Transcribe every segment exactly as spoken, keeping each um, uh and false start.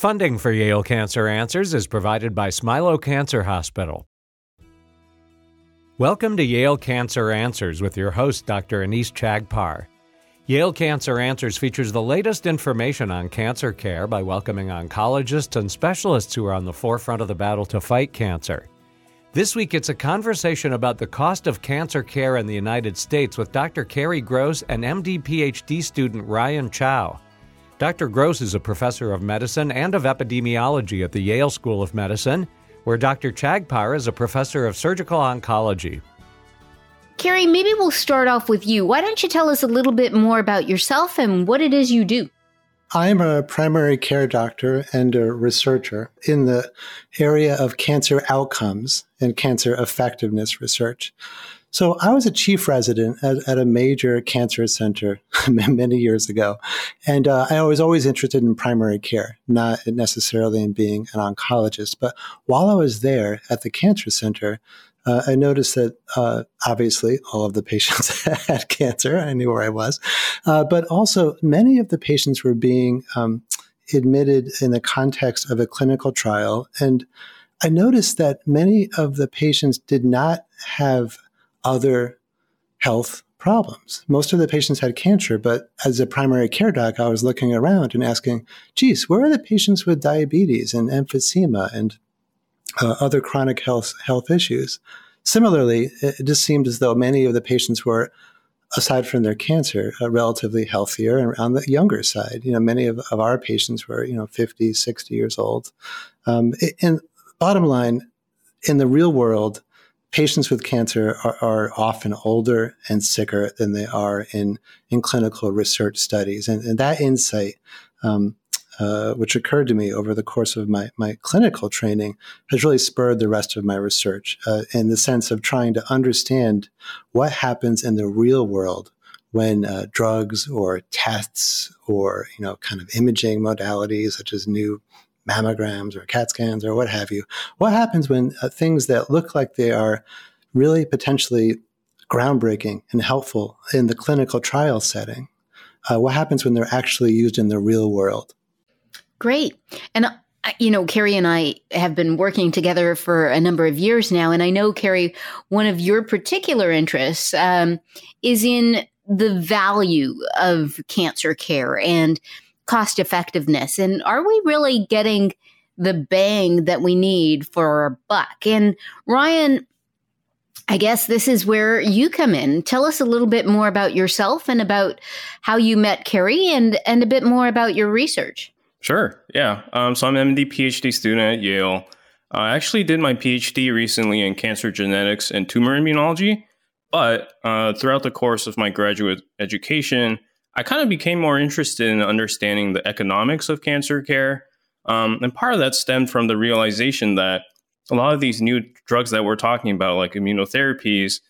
Funding for Yale Cancer Answers is provided by Smilow Cancer Hospital. Welcome to Yale Cancer Answers with your host, Doctor Anise Chagpar. Yale Cancer Answers features the latest information on cancer care by welcoming oncologists and specialists who are on the forefront of the battle to fight cancer. This week, it's a conversation about the cost of cancer care in the United States with Doctor Cary Gross and M D P H D student Ryan Chow. Doctor Gross is a professor of medicine and of epidemiology at the Yale School of Medicine, where Doctor Chagpar is a professor of surgical oncology. Cary, maybe we'll start off with you. Why don't you tell us a little bit more about yourself and what it is you do? I'm a primary care doctor and a researcher in the area of cancer outcomes and cancer effectiveness research. So I was a chief resident at, at a major cancer center many years ago, and uh, I was always interested in primary care, not necessarily in being an oncologist. But while I was there at the cancer center, Uh, I noticed that, uh, obviously, all of the patients had cancer. I knew where I was. Uh, but also, many of the patients were being um, admitted in the context of a clinical trial. And I noticed that many of the patients did not have other health problems. Most of the patients had cancer, but as a primary care doc, I was looking around and asking, geez, where are the patients with diabetes and emphysema and Uh, other chronic health health issues? Similarly, it just seemed as though many of the patients were, aside from their cancer, uh, relatively healthier and on the younger side. You know, many of, of our patients were, you know, fifty, sixty years old. Um, and bottom line, in the real world, patients with cancer are, are often older and sicker than they are in, in clinical research studies. And, and that insight, um, Uh, which occurred to me over the course of my, my clinical training, has really spurred the rest of my research uh, in the sense of trying to understand what happens in the real world when uh, drugs or tests or, you know, kind of imaging modalities such as new mammograms or CAT scans or what have you. What happens when uh, things that look like they are really potentially groundbreaking and helpful in the clinical trial setting? Uh, what happens when they're actually used in the real world? Great. And, you know, Cary and I have been working together for a number of years now. And I know, Cary, one of your particular interests um, is in the value of cancer care and cost effectiveness. And are we really getting the bang that we need for our buck? And Ryan, I guess this is where you come in. Tell us a little bit more about yourself and about how you met Cary and, and a bit more about your research. Sure. Yeah. Um, so I'm an M D P H D student at Yale. I actually did my P H D recently in cancer genetics and tumor immunology. But uh, throughout the course of my graduate education, I kind of became more interested in understanding the economics of cancer care. Um, and part of that stemmed from the realization that a lot of these new drugs that we're talking about, like immunotherapies,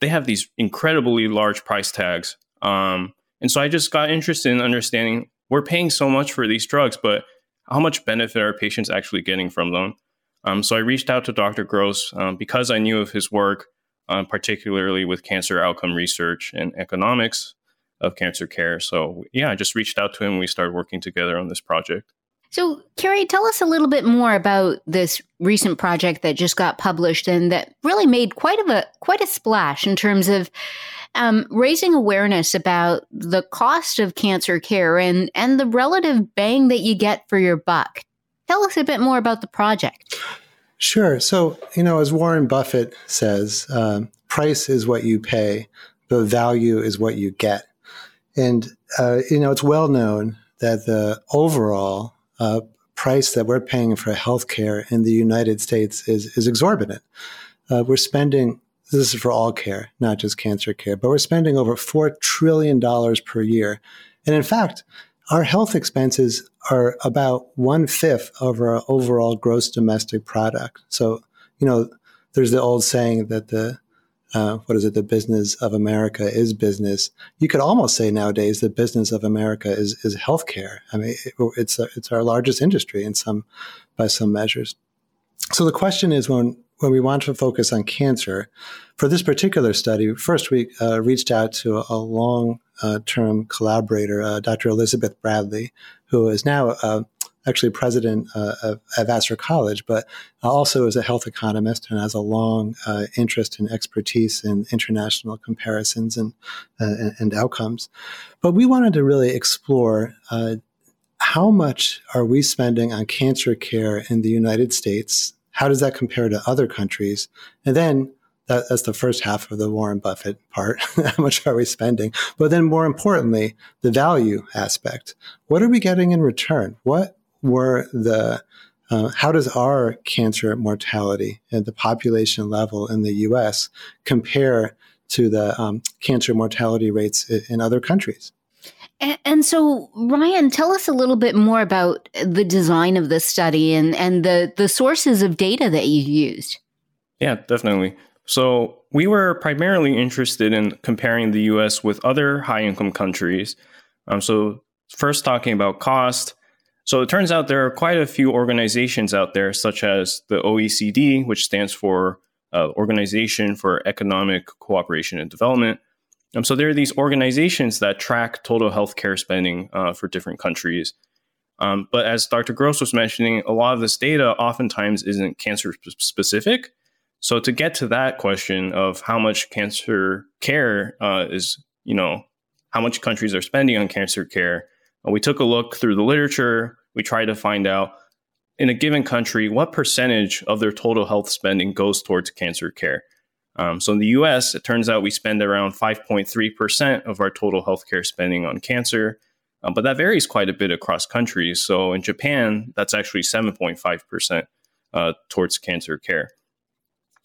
they have these incredibly large price tags. Um, and so I just got interested in understanding, we're paying so much for these drugs, but how much benefit are patients actually getting from them? Um, so I reached out to Doctor Gross um, because I knew of his work, um, particularly with cancer outcome research and economics of cancer care. So yeah, I just reached out to him. We started working together on this project. So Cary, tell us a little bit more about this recent project that just got published and that really made quite of a quite a splash in terms of um, raising awareness about the cost of cancer care and, and the relative bang that you get for your buck. Tell us a bit more about the project. Sure. So, you know, as Warren Buffett says, um, price is what you pay, but value is what you get. And, uh, you know, it's well known that the overall Uh, price that we're paying for healthcare in the United States is is exorbitant. Uh, we're spending, this is for all care, not just cancer care, but we're spending over four trillion dollars per year. And in fact, our health expenses are about one-fifth of our overall gross domestic product. So, you know, there's the old saying that the, uh, what is it, the business of America is business. You could almost say nowadays the business of America is is healthcare. I mean, it, it's a, it's our largest industry in some by some measures. So the question is, when when we want to focus on cancer, for this particular study, first we uh, reached out to a long-term uh, collaborator, uh, Doctor Elizabeth Bradley, who is now uh, actually president uh, of, of Vassar College, but also as a health economist and has a long uh, interest and expertise in international comparisons and, uh, and outcomes. But we wanted to really explore uh, how much are we spending on cancer care in the United States? How does that compare to other countries? And then That, that's the first half of the Warren Buffett part. How much are we spending? But then more importantly, the value aspect. What are we getting in return? What were the, uh, how does our cancer mortality at the population level in the U S compare to the um, cancer mortality rates in other countries? And so, Ryan, tell us a little bit more about the design of this study and, and the, the sources of data that you used. Yeah, definitely. So we were primarily interested in comparing the U S with other high-income countries. Um, so first talking about cost. So it turns out there are quite a few organizations out there, such as the O E C D, which stands for uh, Organization for Economic Cooperation and Development. Um, so there are these organizations that track total healthcare spending uh, for different countries. Um, but as Doctor Gross was mentioning, a lot of this data oftentimes isn't cancer-specific. So to get to that question of how much cancer care uh, is, you know, how much countries are spending on cancer care, uh, we took a look through the literature. We tried to find out in a given country, what percentage of their total health spending goes towards cancer care. Um, so in the U S, it turns out we spend around five point three percent of our total healthcare spending on cancer, uh, but that varies quite a bit across countries. So in Japan, that's actually seven point five percent uh, towards cancer care.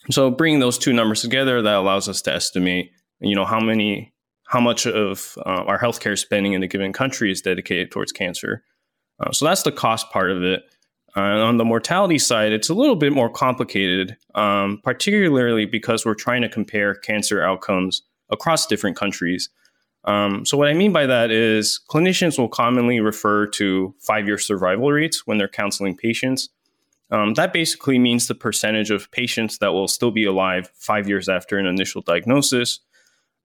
So bringing those two numbers together, that allows us to estimate, you know, how many, how much of uh, our healthcare spending in a given country is dedicated towards cancer. Uh, so that's the cost part of it. Uh, and on the mortality side, it's a little bit more complicated, um, particularly because we're trying to compare cancer outcomes across different countries. Um, so what I mean by that is clinicians will commonly refer to five-year survival rates when they're counseling patients. Um, that basically means the percentage of patients that will still be alive five years after an initial diagnosis.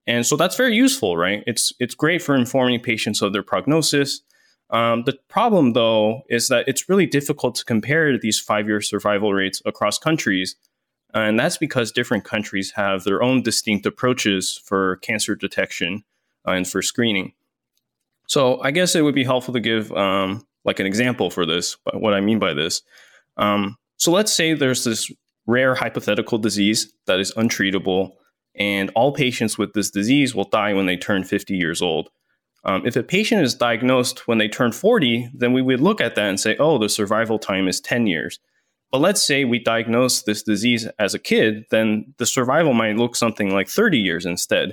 And so that's very useful, right? It's it's great for informing patients of their prognosis. Um, the problem, though, is that it's really difficult to compare these five-year survival rates across countries. And that's because different countries have their own distinct approaches for cancer detection uh, and for screening. So I guess it would be helpful to give um, like an example for this, what I mean by this. Um, so let's say there's this rare hypothetical disease that is untreatable, and all patients with this disease will die when they turn fifty years old. Um, if a patient is diagnosed when they turn forty, then we would look at that and say, oh, the survival time is ten years. But let's say we diagnose this disease as a kid, then the survival might look something like thirty years instead.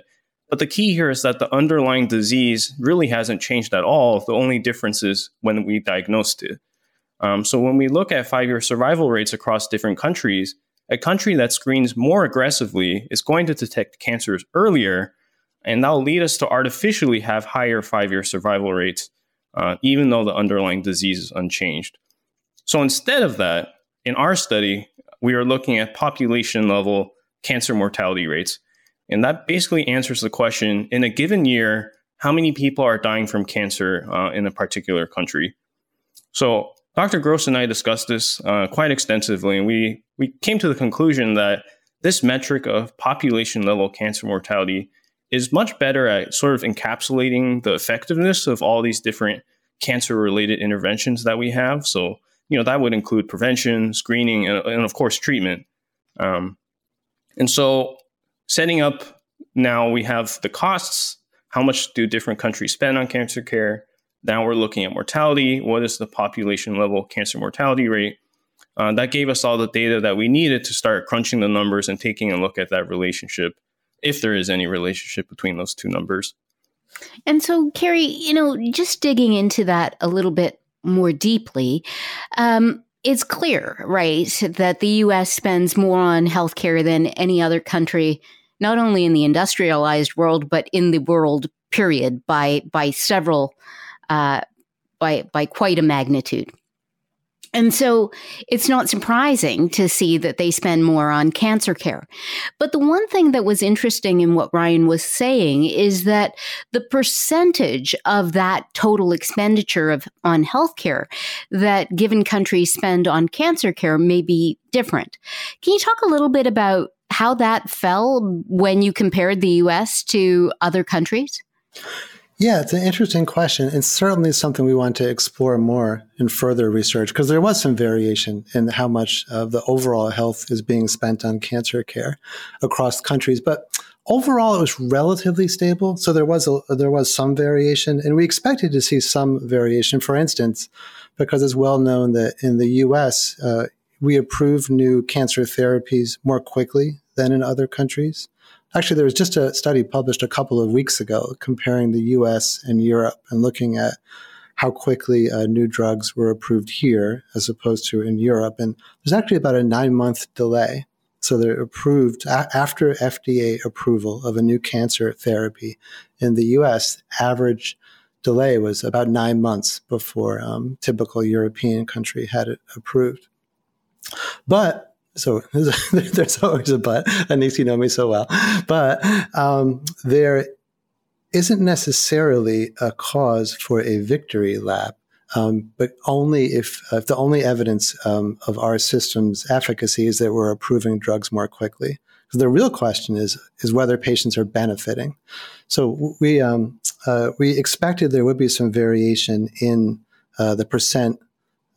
But the key here is that the underlying disease really hasn't changed at all. The only difference is when we diagnosed it. Um, so when we look at five-year survival rates across different countries, a country that screens more aggressively is going to detect cancers earlier, and that'll lead us to artificially have higher five-year survival rates, uh, even though the underlying disease is unchanged. So instead of that, in our study, we are looking at population-level cancer mortality rates, and that basically answers the question, in a given year, how many people are dying from cancer uh, in a particular country? So Doctor Gross and I discussed this uh, quite extensively, and we, we came to the conclusion that this metric of population-level cancer mortality is much better at sort of encapsulating the effectiveness of all these different cancer-related interventions that we have. So, you know, that would include prevention, screening, and, and of course, treatment. Um, and so setting up now we have the costs, how much do different countries spend on cancer care? Now we're looking at mortality. What is the population level cancer mortality rate? Uh, that gave us all the data that we needed to start crunching the numbers and taking a look at that relationship, if there is any relationship between those two numbers. And so, Cary, you know, just digging into that a little bit more deeply, um, it's clear, right, that the U S spends more on healthcare than any other country, not only in the industrialized world, but in the world, period, by by several Uh, by by quite a magnitude. And so it's not surprising to see that they spend more on cancer care. But the one thing that was interesting in what Ryan was saying is that the percentage of that total expenditure of on healthcare that given countries spend on cancer care may be different. Can you talk a little bit about how that fell when you compared the U S to other countries? Yeah, it's an interesting question, and certainly something we want to explore more in further research, because there was some variation in how much of the overall health is being spent on cancer care across countries. But overall, it was relatively stable. So there was a, there was some variation, and we expected to see some variation, for instance, because it's well known that in the U S, uh, we approve new cancer therapies more quickly than in other countries. Actually, there was just a study published a couple of weeks ago comparing the U S and Europe and looking at how quickly uh, new drugs were approved here as opposed to in Europe. And there's actually about a nine-month delay. So they're approved a- after F D A approval of a new cancer therapy in the U S, average delay was about nine months before um, typical European country had it approved. But So there's always a but, Anise, you know me so well. But um, there isn't necessarily a cause for a victory lap, um, but only if, if the only evidence um, of our system's efficacy is that we're approving drugs more quickly. So the real question is is whether patients are benefiting. So we um, uh, we expected there would be some variation in uh, the percent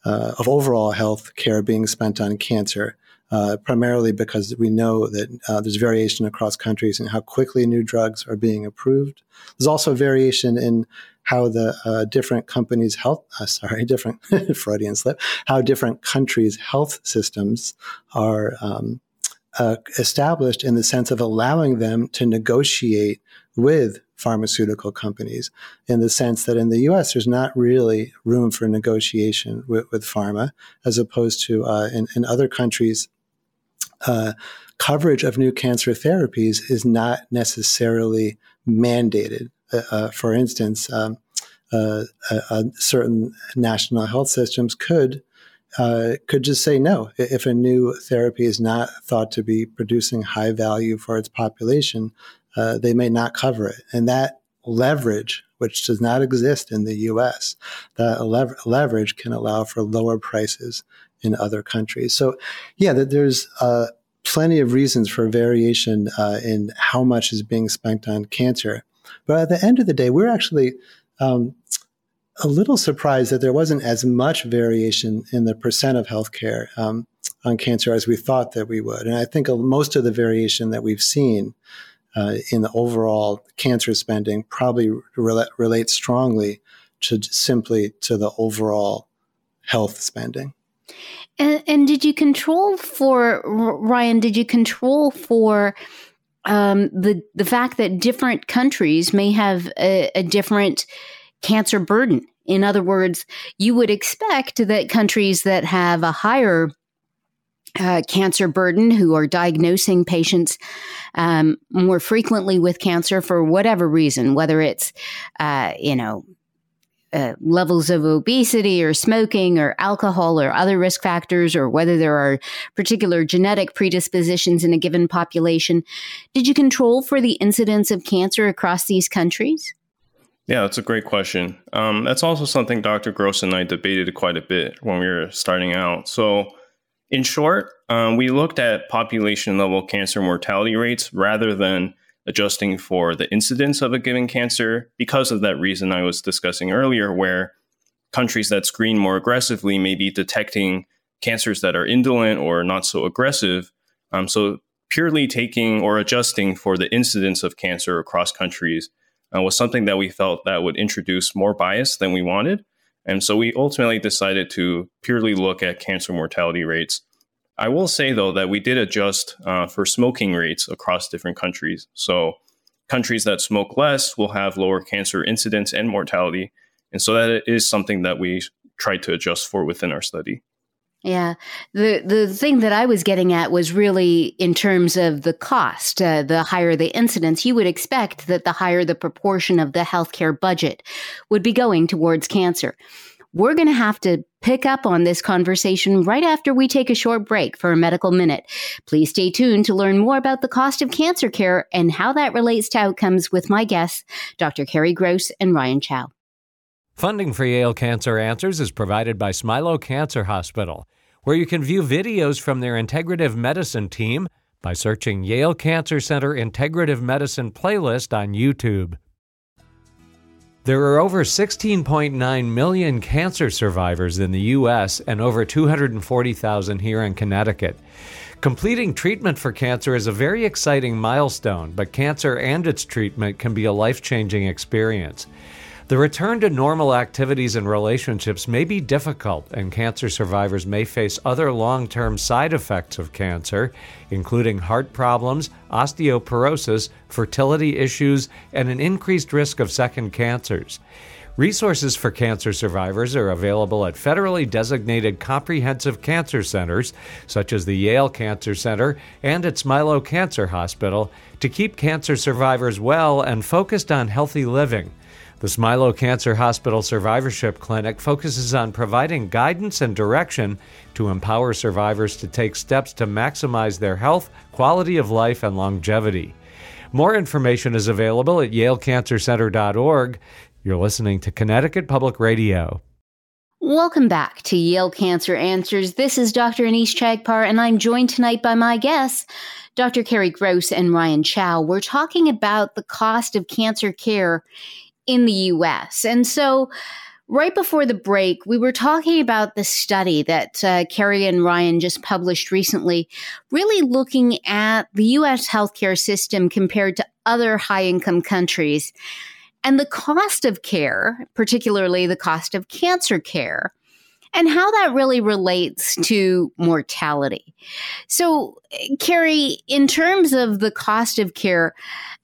uh, of overall health care being spent on cancer. Uh, primarily because we know that uh, there's variation across countries in how quickly new drugs are being approved. There's also variation in how the uh, different companies' health, uh, sorry, different Freudian slip, how different countries' health systems are um, uh, established in the sense of allowing them to negotiate with pharmaceutical companies, in the sense that in the U S there's not really room for negotiation with, with pharma, as opposed to uh, in, in other countries. Uh, coverage of new cancer therapies is not necessarily mandated. Uh, uh, for instance, um, uh, uh, uh, certain national health systems could uh, could just say no if a new therapy is not thought to be producing high value for its population. Uh, they may not cover it, and that leverage, which does not exist in the U S, that lever- leverage can allow for lower prices in other countries. So, yeah, there's uh, plenty of reasons for variation uh, in how much is being spent on cancer. But at the end of the day, we're actually um, a little surprised that there wasn't as much variation in the percent of healthcare um, on cancer as we thought that we would. And I think most of the variation that we've seen uh, in the overall cancer spending probably re- relates strongly to simply to the overall health spending. And, and did you control for, Ryan, did you control for um, the the fact that different countries may have a, a different cancer burden? In other words, you would expect that countries that have a higher uh, cancer burden, who are diagnosing patients um, more frequently with cancer for whatever reason, whether it's, uh, you know, Uh, levels of obesity or smoking or alcohol or other risk factors, or whether there are particular genetic predispositions in a given population. Did you control for the incidence of cancer across these countries? Yeah, that's a great question. Um, that's also something Doctor Gross and I debated quite a bit when we were starting out. So in short, um, we looked at population level cancer mortality rates rather than adjusting for the incidence of a given cancer, because of that reason I was discussing earlier, where countries that screen more aggressively may be detecting cancers that are indolent or not so aggressive. Um, so purely taking or adjusting for the incidence of cancer across countries uh, was something that we felt that would introduce more bias than we wanted. And so we ultimately decided to purely look at cancer mortality rates. I will say, though, that we did adjust uh, for smoking rates across different countries. So countries that smoke less will have lower cancer incidence and mortality. And so that is something that we tried to adjust for within our study. Yeah. The the thing that I was getting at was really in terms of the cost. Uh, the higher the incidence, you would expect that the higher the proportion of the healthcare budget would be going towards cancer. We're going to have to pick up on this conversation right after we take a short break for a medical minute. Please stay tuned to learn more about the cost of cancer care and how that relates to outcomes with my guests, Doctor Cary Gross and Ryan Chow. Funding for Yale Cancer Answers is provided by Smilow Cancer Hospital, where you can view videos from their Integrative Medicine team by searching Yale Cancer Center Integrative Medicine playlist on YouTube. There are over sixteen point nine million cancer survivors in the U S and over two hundred forty thousand here in Connecticut. Completing treatment for cancer is a very exciting milestone, but cancer and its treatment can be a life-changing experience. The return to normal activities and relationships may be difficult, and cancer survivors may face other long-term side effects of cancer, including heart problems, osteoporosis, fertility issues, and an increased risk of second cancers. Resources for cancer survivors are available at federally designated comprehensive cancer centers, such as the Yale Cancer Center and at Smilow Cancer Hospital, to keep cancer survivors well and focused on healthy living. The Smilow Cancer Hospital Survivorship Clinic focuses on providing guidance and direction to empower survivors to take steps to maximize their health, quality of life, and longevity. More information is available at yale cancer center dot org. You're listening to Connecticut Public Radio. Welcome back to Yale Cancer Answers. This is Doctor Anise Chagpar, and I'm joined tonight by my guests, Doctor Cary Gross and Ryan Chow. We're talking about the cost of cancer care in the U S. And so right before the break, we were talking about the study that uh, Cary and Ryan just published recently, really looking at the U S healthcare system compared to other high-income countries and the cost of care, particularly the cost of cancer care, and how that really relates to mortality. So, Cary, in terms of the cost of care,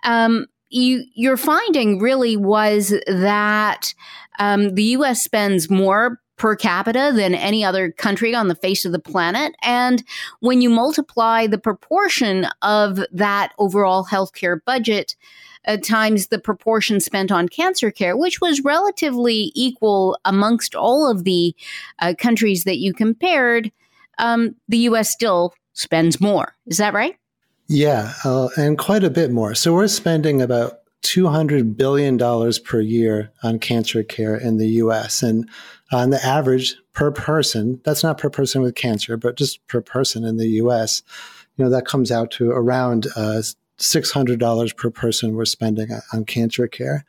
um, You, your finding really was that um, the U S spends more per capita than any other country on the face of the planet. And when you multiply the proportion of that overall healthcare budget uh, times the proportion spent on cancer care, which was relatively equal amongst all of the uh, countries that you compared, um, the U S still spends more. Is that right? Yeah, uh, and quite a bit more. So we're spending about two hundred billion dollars per year on cancer care in the U S. And on the average, per person, that's not per person with cancer, but just per person in the U S, you know, that comes out to around uh, six hundred dollars per person we're spending on cancer care.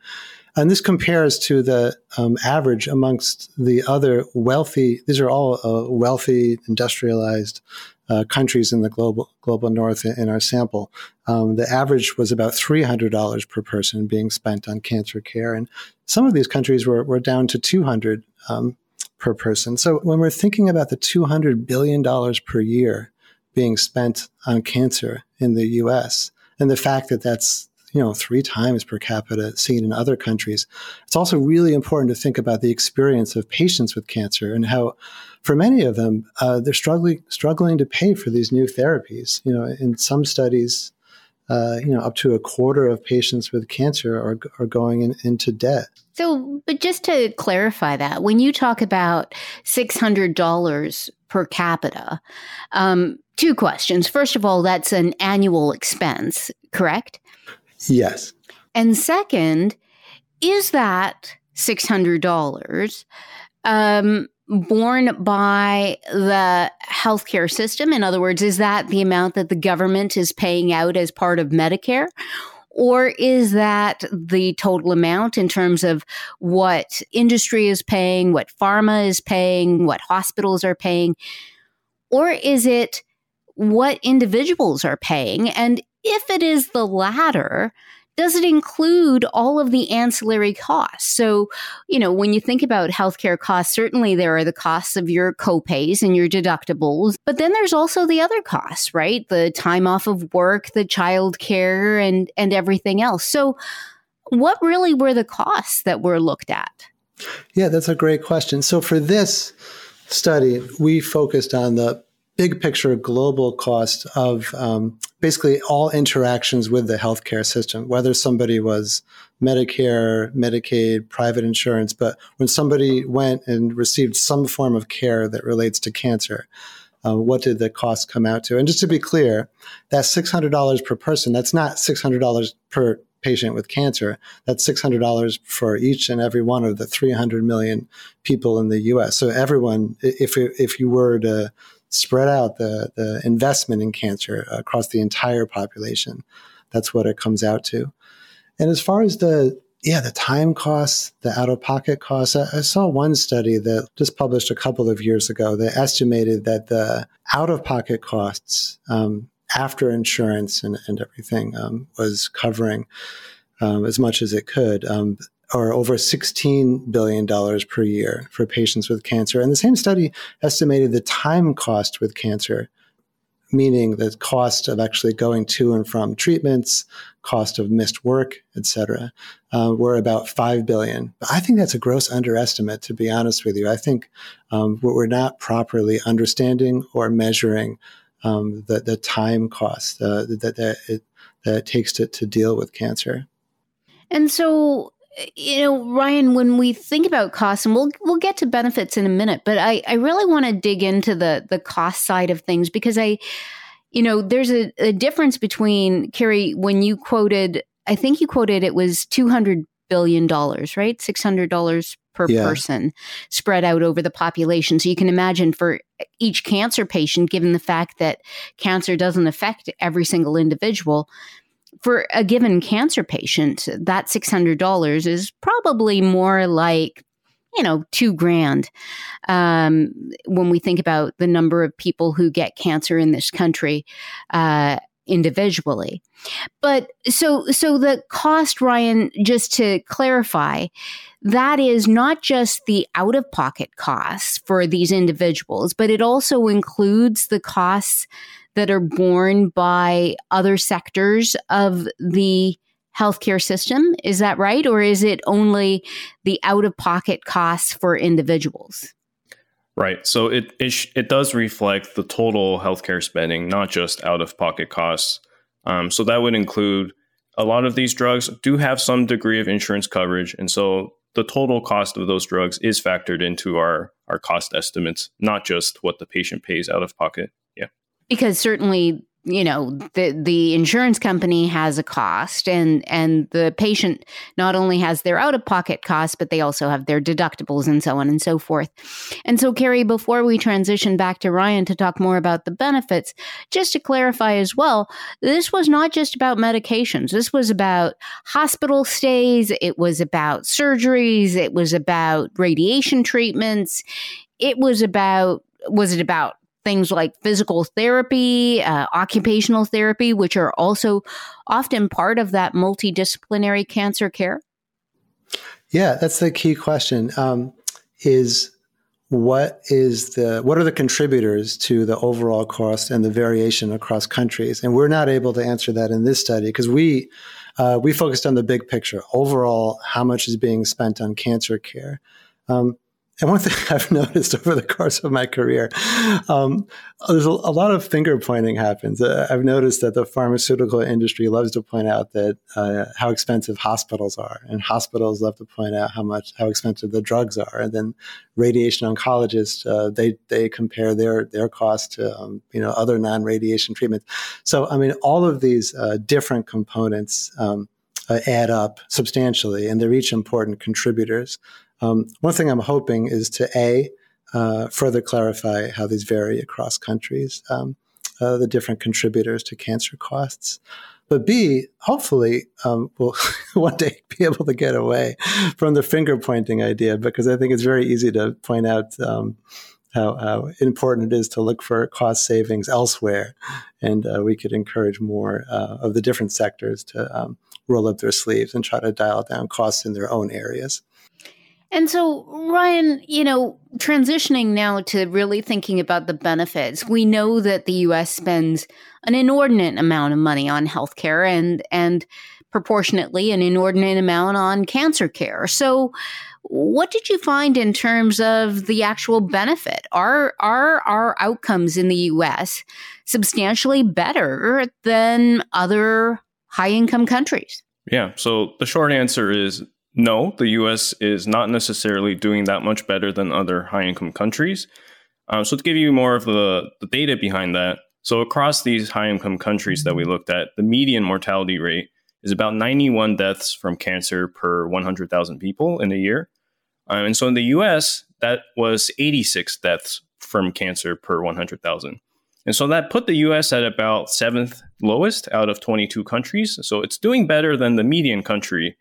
And this compares to the um, average amongst the other wealthy, these are all uh, wealthy, industrialized Uh, countries in the global global north in our sample. Um, the average was about three hundred dollars per person being spent on cancer care. And some of these countries were, were down to two hundred dollars um, per person. So when we're thinking about the two hundred billion dollars per year being spent on cancer in the U S, and the fact that that's, you know, three times per capita seen in other countries, it's also really important to think about the experience of patients with cancer and how, for many of them, uh, they're struggling struggling to pay for these new therapies. You know, in some studies, uh, you know, up to a quarter of patients with cancer are are going in, into debt. So, but just to clarify that, when you talk about six hundred dollars per capita, um, two questions. First of all, that's an annual expense, correct? Yes. And second, is that six hundred dollars um, borne by the healthcare system? In other words, is that the amount that the government is paying out as part of Medicare? Or is that the total amount in terms of what industry is paying, what pharma is paying, what hospitals are paying? Or is it what individuals are paying? And if it is the latter, does it include all of the ancillary costs? So, you know, when you think about healthcare costs, certainly there are the costs of your copays and your deductibles, but then there's also the other costs, right? The time off of work, the childcare, and and everything else. So, what really were the costs that were looked at? Yeah, that's a great question. So, for this study, we focused on the big picture global cost of um, basically all interactions with the healthcare system, whether somebody was Medicare, Medicaid, private insurance, but when somebody went and received some form of care that relates to cancer, uh, what did the cost come out to? And just to be clear, that six hundred dollars per person, that's not six hundred dollars per patient with cancer. That's six hundred dollars for each and every one of the three hundred million people in the U S. So everyone, if if you were to spread out the, the investment in cancer across the entire population, that's what it comes out to. And as far as the, yeah, the time costs, the out-of-pocket costs, I, I saw one study that just published a couple of years ago that estimated that the out-of-pocket costs um, after insurance and, and everything um, was covering um, as much as it could, um, or over sixteen billion dollars per year for patients with cancer. And the same study estimated the time cost with cancer, meaning the cost of actually going to and from treatments, cost of missed work, et cetera, uh, were about five billion dollars. But I think that's a gross underestimate, to be honest with you. I think um, we're not properly understanding or measuring Um, the, the time cost uh, that, that, it, that it takes to, to deal with cancer. And so, you know, Ryan, when we think about costs, and we'll we'll get to benefits in a minute, but I, I really want to dig into the the cost side of things, because I, you know, there's a, a difference between, Cary, when you quoted, I think you quoted it was two hundred billion dollars, right? six hundred dollars per yeah. person spread out over the population. So you can imagine for each cancer patient, given the fact that cancer doesn't affect every single individual, for a given cancer patient, that six hundred dollars is probably more like, you know, two grand um, when we think about the number of people who get cancer in this country uh, individually. But so, so the cost, Ryan, just to clarify, that is not just the out-of-pocket costs for these individuals, but it also includes the costs that are borne by other sectors of the healthcare system. Is that right? Or is it only the out-of-pocket costs for individuals? Right. So it it, sh- it does reflect the total healthcare spending, not just out-of-pocket costs. Um, so that would include a lot of these drugs do have some degree of insurance coverage, and so the total cost of those drugs is factored into our, our cost estimates, not just what the patient pays out of pocket. Yeah. Because certainly, you know, the, the insurance company has a cost, and, and the patient not only has their out-of-pocket costs, but they also have their deductibles and so on and so forth. And so, Cary, before we transition back to Ryan to talk more about the benefits, just to clarify as well, this was not just about medications. This was about hospital stays. It was about surgeries. It was about radiation treatments. It was about, was it about things like physical therapy, uh, occupational therapy, which are also often part of that multidisciplinary cancer care? Yeah, that's the key question, um, is what is the what are the contributors to the overall cost and the variation across countries? And we're not able to answer that in this study, because we uh, we focused on the big picture, overall, how much is being spent on cancer care. Um, And one thing I've noticed over the course of my career, um, there's a, a lot of finger pointing happens. Uh, I've noticed that the pharmaceutical industry loves to point out that uh, how expensive hospitals are, and hospitals love to point out how much how expensive the drugs are. And then radiation oncologists uh, they they compare their their cost to um, you know other non-radiation treatments. So I mean, all of these uh, different components um, uh, add up substantially, and they're each important contributors. Um, one thing I'm hoping is to, A, uh, further clarify how these vary across countries, um, uh, the different contributors to cancer costs. But B, hopefully um, we'll one day be able to get away from the finger-pointing idea, because I think it's very easy to point out um, how, how important it is to look for cost savings elsewhere. And uh, we could encourage more uh, of the different sectors to um, roll up their sleeves and try to dial down costs in their own areas. And so, Ryan, you know, transitioning now to really thinking about the benefits, we know that the U S spends an inordinate amount of money on healthcare and, and proportionately an inordinate amount on cancer care. So What did you find in terms of the actual benefit? Are are our outcomes in the U S substantially better than other high-income countries? Yeah, so the short answer is no, the U S is not necessarily doing that much better than other high-income countries. Um, so to give you more of the, the data behind that, so across these high-income countries that we looked at, the median mortality rate is about ninety-one deaths from cancer per one hundred thousand people in a year. Um, and so in the U S, that was eighty-six deaths from cancer per one hundred thousand. And so that put the U S at about seventh lowest out of twenty-two countries. So it's doing better than the median country.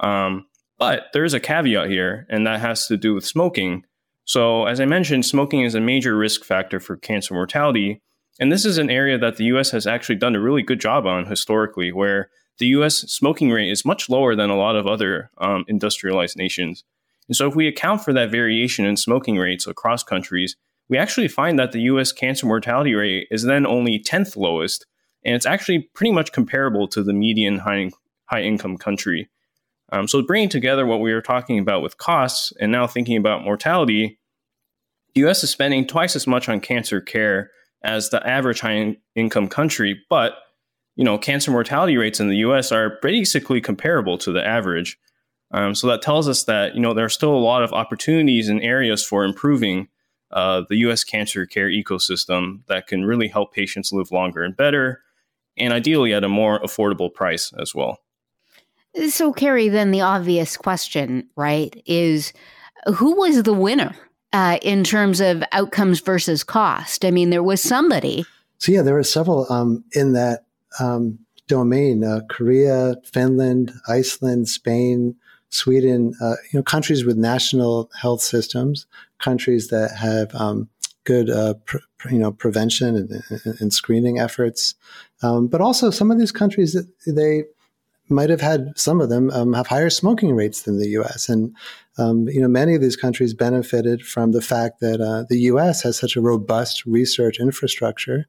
Um, but there is a caveat here, and that has to do with smoking. So as I mentioned, smoking is a major risk factor for cancer mortality. And this is an area that the U S has actually done a really good job on historically, where the U S smoking rate is much lower than a lot of other um, industrialized nations. And so if we account for that variation in smoking rates across countries, we actually find that the U S cancer mortality rate is then only tenth lowest, and it's actually pretty much comparable to the median high, high income country. Um, so bringing together what we were talking about with costs and now thinking about mortality, the U S is spending twice as much on cancer care as the average high in- income country, but you know, cancer mortality rates in the U S are basically comparable to the average. Um, so that tells us that, you know, there are still a lot of opportunities and areas for improving uh, the U S cancer care ecosystem that can really help patients live longer and better, and ideally at a more affordable price as well. So, Cary, then the obvious question, right, is who was the winner uh, in terms of outcomes versus cost? I mean, there was somebody. So, yeah, there were several um, in that um, domain, uh, Korea, Finland, Iceland, Spain, Sweden, uh, you know, countries with national health systems, countries that have um, good, uh, pre- you know, prevention and, and screening efforts. Um, but also some of these countries that they might have had, some of them um, have higher smoking rates than the U S. And, um, you know, many of these countries benefited from the fact that uh, the U S has such a robust research infrastructure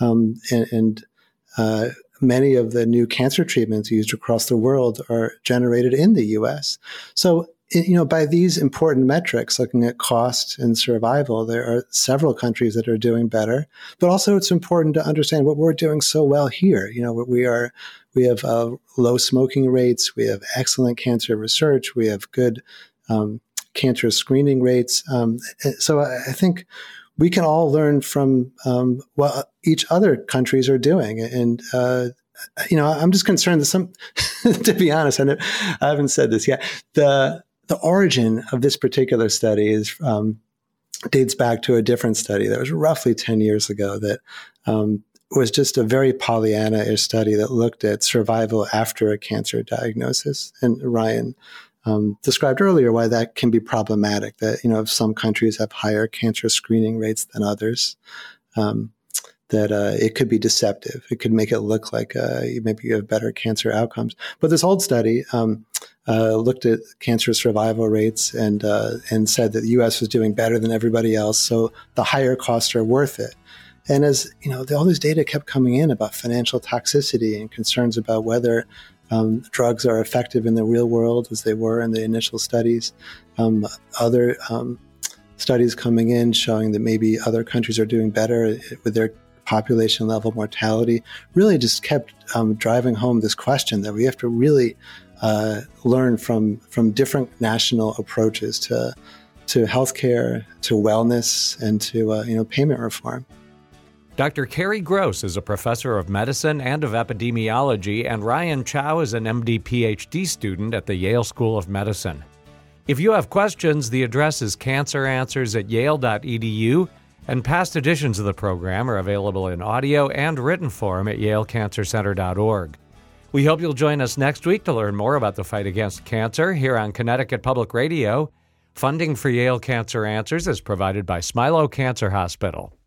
um, and, and uh, many of the new cancer treatments used across the world are generated in the U S. So, you know, by these important metrics, looking at cost and survival, there are several countries that are doing better. But also, it's important to understand what we're doing so well here. You know, we are we have uh, low smoking rates, we have excellent cancer research, we have good um, cancer screening rates. Um, so, I, I think. We can all learn from um, what each other countries are doing. And, uh, you know, I'm just concerned that some, to be honest, I, never, I haven't said this yet. The the origin of this particular study is um, dates back to a different study that was roughly ten years ago that um, was just a very Pollyanna-ish study that looked at survival after a cancer diagnosis. And Ryan Um, described earlier why that can be problematic, that, you know, if some countries have higher cancer screening rates than others, um, that uh, it could be deceptive. It could make it look like uh, maybe you have better cancer outcomes. But this old study um, uh, looked at cancer survival rates and uh, and said that the U S was doing better than everybody else, so the higher costs are worth it. And as, you know, the, all this data kept coming in about financial toxicity and concerns about whether Um, drugs are effective in the real world as they were in the initial studies. Um, other um, studies coming in showing that maybe other countries are doing better with their population level mortality really just kept um, driving home this question that we have to really uh, learn from from different national approaches to to healthcare, to wellness, and to uh, you know payment reform. Doctor Cary Gross is a professor of medicine and of epidemiology, and Ryan Chow is an M D Ph D student at the Yale School of Medicine. If you have questions, the address is cancer answers at yale dot e d u, and past editions of the program are available in audio and written form at yale cancer center dot org. We hope you'll join us next week to learn more about the fight against cancer here on Connecticut Public Radio. Funding for Yale Cancer Answers is provided by Smilow Cancer Hospital.